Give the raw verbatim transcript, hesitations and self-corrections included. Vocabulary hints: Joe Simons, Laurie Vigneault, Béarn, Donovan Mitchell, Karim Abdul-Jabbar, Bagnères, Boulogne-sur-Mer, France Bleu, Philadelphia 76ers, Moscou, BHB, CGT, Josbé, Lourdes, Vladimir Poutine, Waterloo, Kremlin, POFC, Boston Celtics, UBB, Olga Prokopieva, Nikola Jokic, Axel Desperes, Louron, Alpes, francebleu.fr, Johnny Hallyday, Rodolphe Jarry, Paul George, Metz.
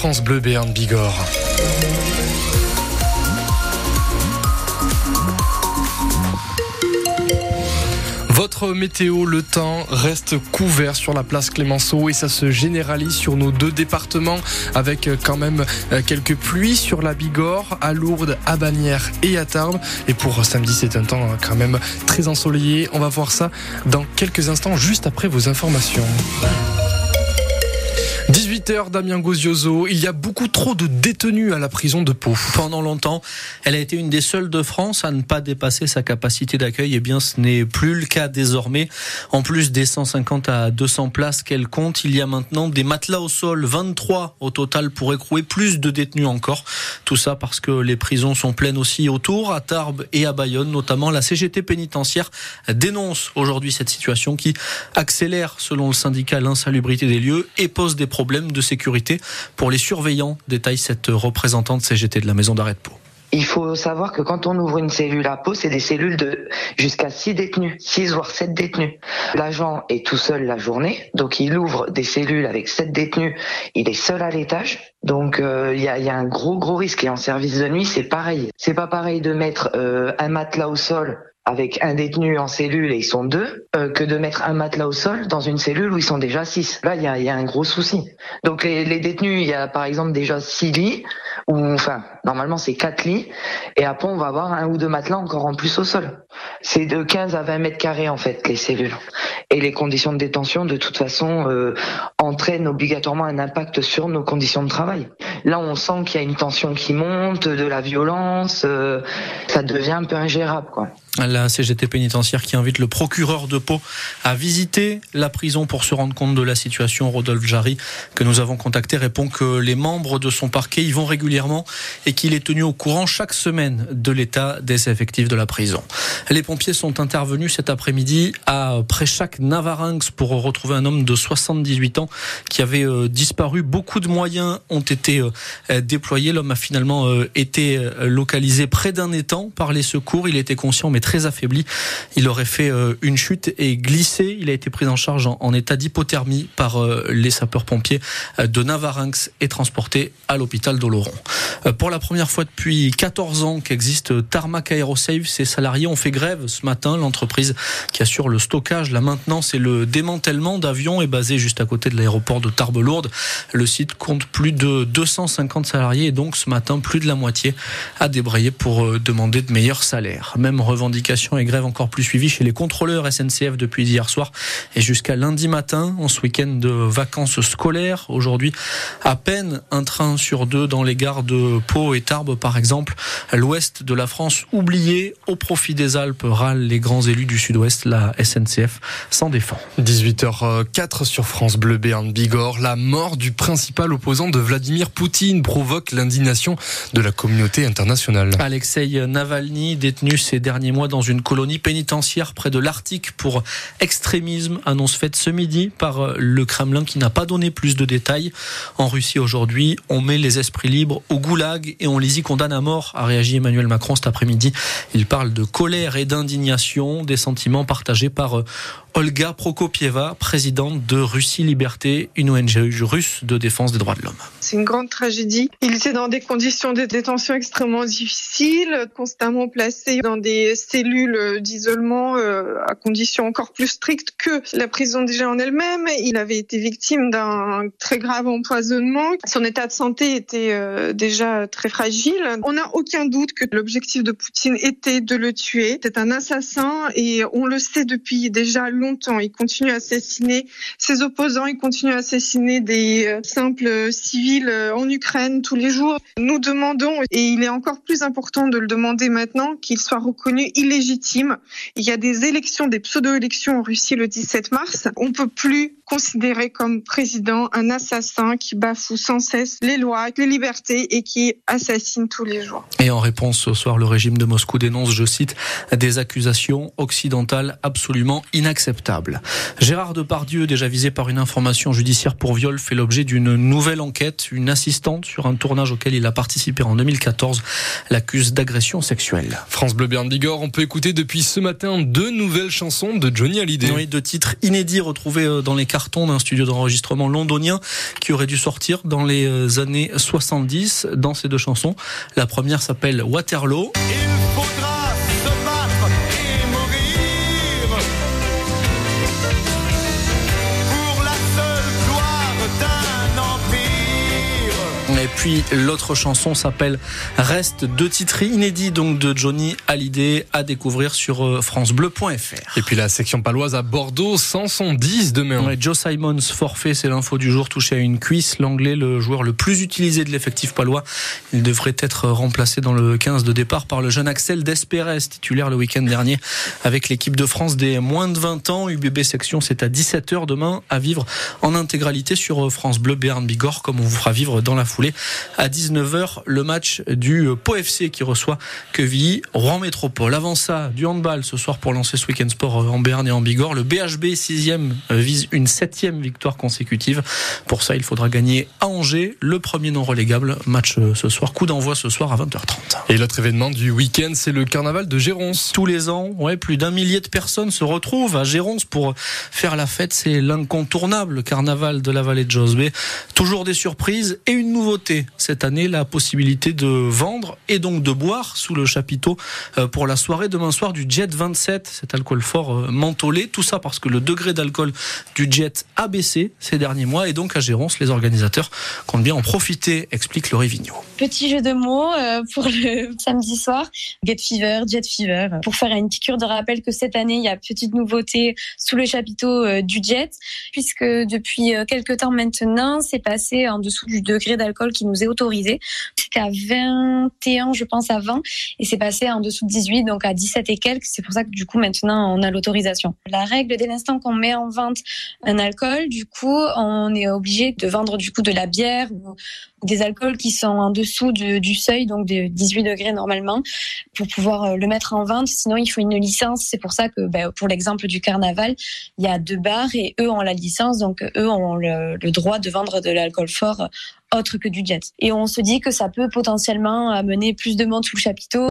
France Bleu Béarn Bigorre. Votre météo, le temps reste couvert sur la place Clemenceau et ça se généralise sur nos deux départements avec quand même quelques pluies sur la Bigorre, à Lourdes, à Bagnères et à Tarbes. Et pour samedi, c'est un temps quand même très ensoleillé. On va voir ça dans quelques instants, juste après vos informations. dix-huit heures, Damien Gozioso, il y a beaucoup trop de détenus à la prison de Pau. Pendant longtemps, elle a été une des seules de France à ne pas dépasser sa capacité d'accueil. Eh bien, ce n'est plus le cas désormais. En plus des cent cinquante à deux cents places qu'elle compte, il y a maintenant des matelas au sol, vingt-trois au total pour écrouer plus de détenus encore. Tout ça parce que les prisons sont pleines aussi autour, à Tarbes et à Bayonne notamment. La C G T pénitentiaire dénonce aujourd'hui cette situation qui accélère, selon le syndicat, l'insalubrité des lieux et pose des problèmes. Problème de sécurité pour les surveillants, détaille cette représentante C G T de la maison d'arrêt de Pau. Il faut savoir que quand on ouvre une cellule à Pau, c'est des cellules de jusqu'à six détenus, six voire sept détenus. L'agent est tout seul la journée, donc il ouvre des cellules avec sept détenus, il est seul à l'étage. Donc il euh, y, y a un gros gros risque, et en service de nuit, c'est pareil. C'est pas pareil de mettre euh, un matelas au sol avec un détenu en cellule et ils sont deux, euh, que de mettre un matelas au sol dans une cellule où ils sont déjà six. Là, il y a, y a un gros souci. Donc les, les détenus, il y a par exemple déjà six lits, ou enfin normalement c'est quatre lits, et après on va avoir un ou deux matelas encore en plus au sol. C'est de quinze à vingt mètres carrés en fait les cellules. Et les conditions de détention de toute façon euh, entraînent obligatoirement un impact sur nos conditions de travail. Là on sent qu'il y a une tension qui monte, de la violence, euh, ça devient un peu ingérable quoi. La C G T pénitentiaire qui invite le procureur de Pau à visiter la prison pour se rendre compte de la situation. Rodolphe Jarry, que nous avons contacté, répond que les membres de son parquet y vont régulièrement et qu'il est tenu au courant chaque semaine de l'état des effectifs de la prison. Les pompiers sont intervenus cet après-midi à Préchac Navarinx pour retrouver un homme de soixante-dix-huit ans qui avait disparu. Beaucoup de moyens ont été déployés. L'homme a finalement été localisé près d'un étang par les secours. Il était conscient mais très affaibli. Il aurait fait une chute et glissé. Il a été pris en charge en état d'hypothermie par les sapeurs-pompiers de Navarinx et transporté à l'hôpital de Louron. Pour la première fois depuis quatorze ans qu'existe Tarmac AeroSave, ses salariés ont fait grève ce matin. L'entreprise qui assure le stockage, la maintenance et le démantèlement d'avions est basée juste à côté de l'aéroport de Tarbes-Lourdes. Le site compte plus de deux cent cinquante salariés et donc ce matin, plus de la moitié a débrayé pour demander de meilleurs salaires. Même revendication et grève encore plus suivie chez les contrôleurs S N C F depuis hier soir et jusqu'à lundi matin, en ce week-end de vacances scolaires. Aujourd'hui, à peine un train sur deux dans les gares de Pau et Tarbes, par exemple. L'ouest de la France oublié au profit des Alpes, râlent les grands élus du sud-ouest. La S N C F s'en défend. dix-huit heures zéro quatre sur France Bleu Béarn Bigorre. La mort du principal opposant de Vladimir Poutine provoque l'indignation de la communauté internationale. Alexei Navalny, détenu ces derniers mois dans une colonie pénitentiaire près de l'Arctique pour extrémisme, annonce faite ce midi par le Kremlin qui n'a pas donné plus de détails. En Russie aujourd'hui, on met les esprits libres au goulag et on les y condamne à mort, a réagi Emmanuel Macron cet après-midi. Il parle de colère et d'indignation, des sentiments partagés par Olga Prokopieva, présidente de Russie Liberté, une O N G russe de défense des droits de l'homme. C'est une grande tragédie. Ils étaient dans des conditions de détention extrêmement difficiles, constamment placés dans des cellules d'isolement euh, à conditions encore plus strictes que la prison déjà en elle-même. Il avait été victime d'un très grave empoisonnement. Son état de santé était euh, déjà très fragile. On n'a aucun doute que l'objectif de Poutine était de le tuer. C'est un assassin et on le sait depuis déjà longtemps. Il continue à assassiner ses opposants, il continue à assassiner des euh, simples civils euh, en Ukraine tous les jours. Nous demandons, et il est encore plus important de le demander maintenant, qu'il soit reconnu illégitime. Il y a des élections, des pseudo-élections en Russie le dix-sept mars. On ne peut plus considérer comme président un assassin qui bafoue sans cesse les lois, les libertés et qui assassine tous les jours. Et en réponse ce soir, le régime de Moscou dénonce, je cite, des accusations occidentales absolument inacceptables. Gérard Depardieu, déjà visé par une information judiciaire pour viol, fait l'objet d'une nouvelle enquête. Une assistante sur un tournage auquel il a participé en deux mille quatorze l'accuse d'agression sexuelle. France Bleu Béarn Bigorre. On peut écouter depuis ce matin deux nouvelles chansons de Johnny Hallyday. Oui, deux titres inédits retrouvés dans les cartons carton d'un studio d'enregistrement londonien qui aurait dû sortir dans les années soixante-dix dans ces deux chansons. La première s'appelle Waterloo. Il faudra... Et puis l'autre chanson s'appelle Reste, deux titres inédits donc de Johnny Hallyday, à découvrir sur francebleu point f r. Et puis la section paloise à Bordeaux sans son dix demain. Ouais, Joe Simons forfait, c'est l'info du jour, touché à une cuisse. L'anglais, le joueur le plus utilisé de l'effectif palois, il devrait être remplacé dans le quinze de départ par le jeune Axel Desperes, titulaire le week-end dernier avec l'équipe de France des moins de vingt ans. U B B section, c'est à dix-sept heures demain, à vivre en intégralité sur France Bleu Béarn Bigorre, comme on vous fera vivre dans la foulée. À dix-neuf heures, le match du P O F C qui reçoit Quevilly, Rouen Métropole. Avant ça, du handball ce soir pour lancer ce week-end sport en Béarn et en Bigorre. Le B H B sixième vise une septième victoire consécutive. Pour ça, il faudra gagner à Angers, le premier non relégable. Match ce soir, coup d'envoi ce soir à vingt heures trente. Et l'autre événement du week-end, c'est le carnaval de Gérons. Tous les ans, ouais, plus d'un millier de personnes se retrouvent à Gérons pour faire la fête. C'est l'incontournable carnaval de la vallée de Josbé. Toujours des surprises et une nouvelle cette année, la possibilité de vendre et donc de boire sous le chapiteau pour la soirée demain soir du Jet vingt-sept, cet alcool fort mentholé. Tout ça parce que le degré d'alcool du Jet a baissé ces derniers mois, et donc à Gérons, les organisateurs comptent bien en profiter, explique Laurie Vigneault. Petit jeu de mots pour le samedi soir, Get Fever, Jet Fever, pour faire une piqûre de rappel que cette année, il y a petite nouveauté sous le chapiteau du Jet, puisque depuis quelques temps maintenant, c'est passé en dessous du degré d'alcool qui nous est autorisé. C'était à vingt et un, je pense, à vingt, et c'est passé en dessous de dix-huit, donc à dix-sept et quelques. C'est pour ça que du coup maintenant on a l'autorisation. La règle, dès l'instant qu'on met en vente un alcool, du coup on est obligé de vendre du coup de la bière ou des alcools qui sont en dessous de, du seuil, donc de dix-huit degrés normalement, pour pouvoir le mettre en vente. Sinon il faut une licence. C'est pour ça que ben, pour l'exemple du carnaval, il y a deux bars et eux ont la licence, donc eux ont le, le droit de vendre de l'alcool fort autre que du Jet. Et on se dit que ça peut potentiellement amener plus de monde sous le chapiteau.